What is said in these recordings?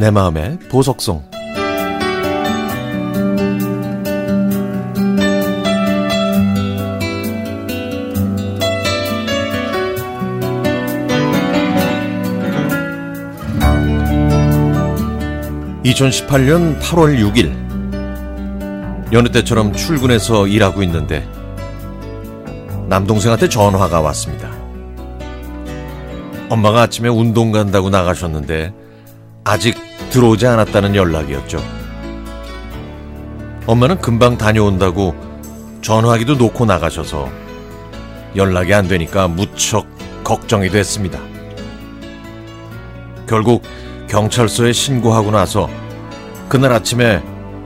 내 마음의 보석송. (2018년 8월 6일) 여느 때처럼 출근해서 일하고 있는데 남동생한테 전화가 왔습니다. 엄마가 아침에 운동 간다고 나가셨는데 아직 들어오지 않았다는 연락이었죠. 엄마는 금방 다녀온다고 전화기도 놓고 나가셔서 연락이 안 되니까 무척 걱정이 됐습니다. 결국 경찰서에 신고하고 나서 그날 아침에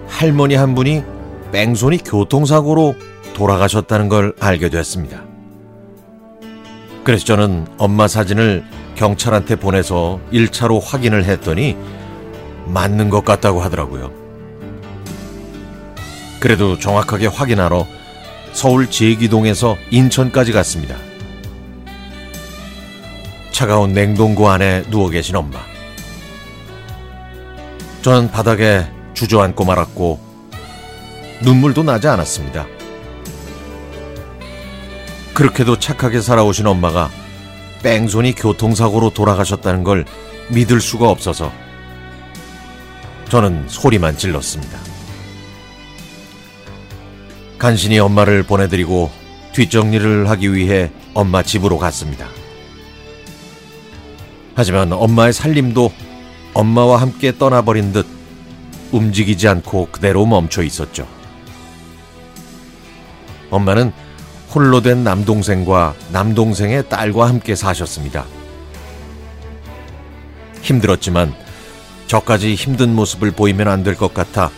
할머니 한 분이 뺑소니 교통사고로 돌아가셨다는 걸 알게 됐습니다. 그래서 저는 엄마 사진을 경찰한테 보내서 1차로 확인을 했더니 맞는 것 같다고 하더라고요. 그래도 정확하게 확인하러 서울 제기동에서 인천까지 갔습니다. 차가운 냉동고 안에 누워 계신 엄마. 저는 바닥에 주저앉고 말았고 눈물도 나지 않았습니다. 그렇게도 착하게 살아오신 엄마가 뺑소니 교통사고로 돌아가셨다는 걸 믿을 수가 없어서 저는 소리만 질렀습니다. 간신히 엄마를 보내드리고 뒷정리를 하기 위해 엄마 집으로 갔습니다. 하지만 엄마의 살림도 엄마와 함께 떠나버린 듯 움직이지 않고 그대로 멈춰 있었죠. 엄마는 홀로 된 남동생과 남동생의 딸과 함께 사셨습니다. 힘들었지만 저까지 힘든 모습을 보이면 안 될 것 같아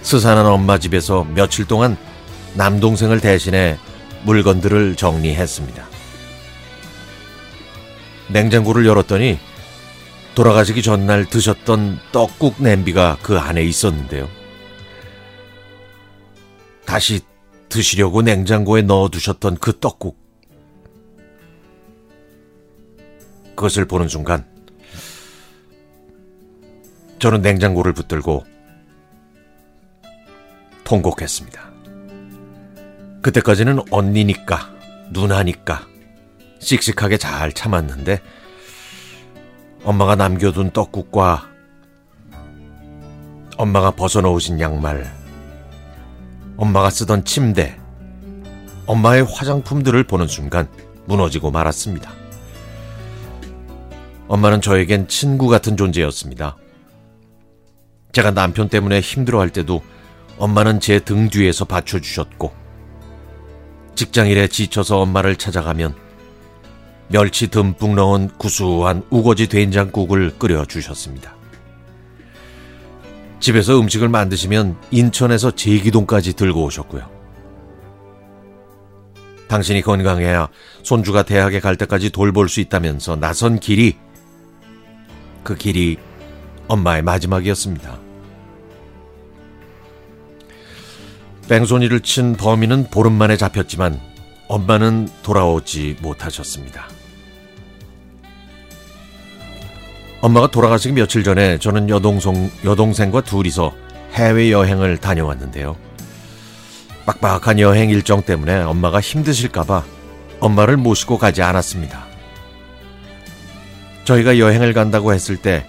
스산한 엄마 집에서 며칠 동안 남동생을 대신해 물건들을 정리했습니다. 냉장고를 열었더니 돌아가시기 전날 드셨던 떡국 냄비가 그 안에 있었는데요. 다시 드시려고 냉장고에 넣어두셨던 그 떡국. 그것을 보는 순간 저는 냉장고를 붙들고 통곡했습니다. 그때까지는 언니니까, 누나니까 씩씩하게 잘 참았는데 엄마가 남겨둔 떡국과 엄마가 벗어놓으신 양말, 엄마가 쓰던 침대, 엄마의 화장품들을 보는 순간 무너지고 말았습니다. 엄마는 저에겐 친구 같은 존재였습니다. 제가 남편 때문에 힘들어할 때도 엄마는 제 등 뒤에서 받쳐주셨고, 직장일에 지쳐서 엄마를 찾아가면 멸치 듬뿍 넣은 구수한 우거지 된장국을 끓여주셨습니다. 집에서 음식을 만드시면 인천에서 제기동까지 들고 오셨고요. 당신이 건강해야 손주가 대학에 갈 때까지 돌볼 수 있다면서 나선 길이, 그 길이 엄마의 마지막이었습니다. 뺑소니를 친 범인은 보름 만에 잡혔지만 엄마는 돌아오지 못하셨습니다. 엄마가 돌아가시기 며칠 전에 저는 여동생과 둘이서 해외여행을 다녀왔는데요. 빡빡한 여행 일정 때문에 엄마가 힘드실까봐 엄마를 모시고 가지 않았습니다. 저희가 여행을 간다고 했을 때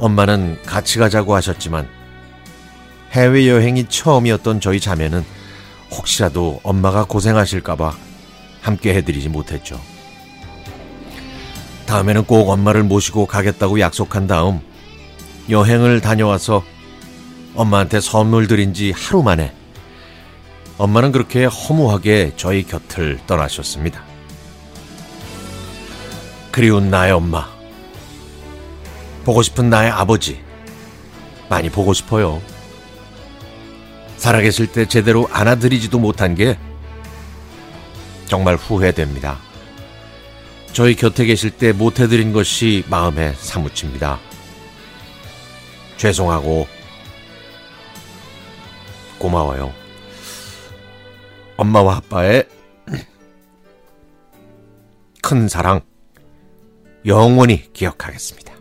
엄마는 같이 가자고 하셨지만 해외여행이 처음이었던 저희 자매는 혹시라도 엄마가 고생하실까봐 함께 해드리지 못했죠. 다음에는 꼭 엄마를 모시고 가겠다고 약속한 다음 여행을 다녀와서 엄마한테 선물 드린 지 하루 만에 엄마는 그렇게 허무하게 저희 곁을 떠나셨습니다. 그리운 나의 엄마, 보고 싶은 나의 아버지, 많이 보고 싶어요. 살아계실 때 제대로 안아드리지도 못한 게 정말 후회됩니다. 저희 곁에 계실 때 못해드린 것이 마음에 사무칩니다. 죄송하고 고마워요. 엄마와 아빠의 큰 사랑 영원히 기억하겠습니다.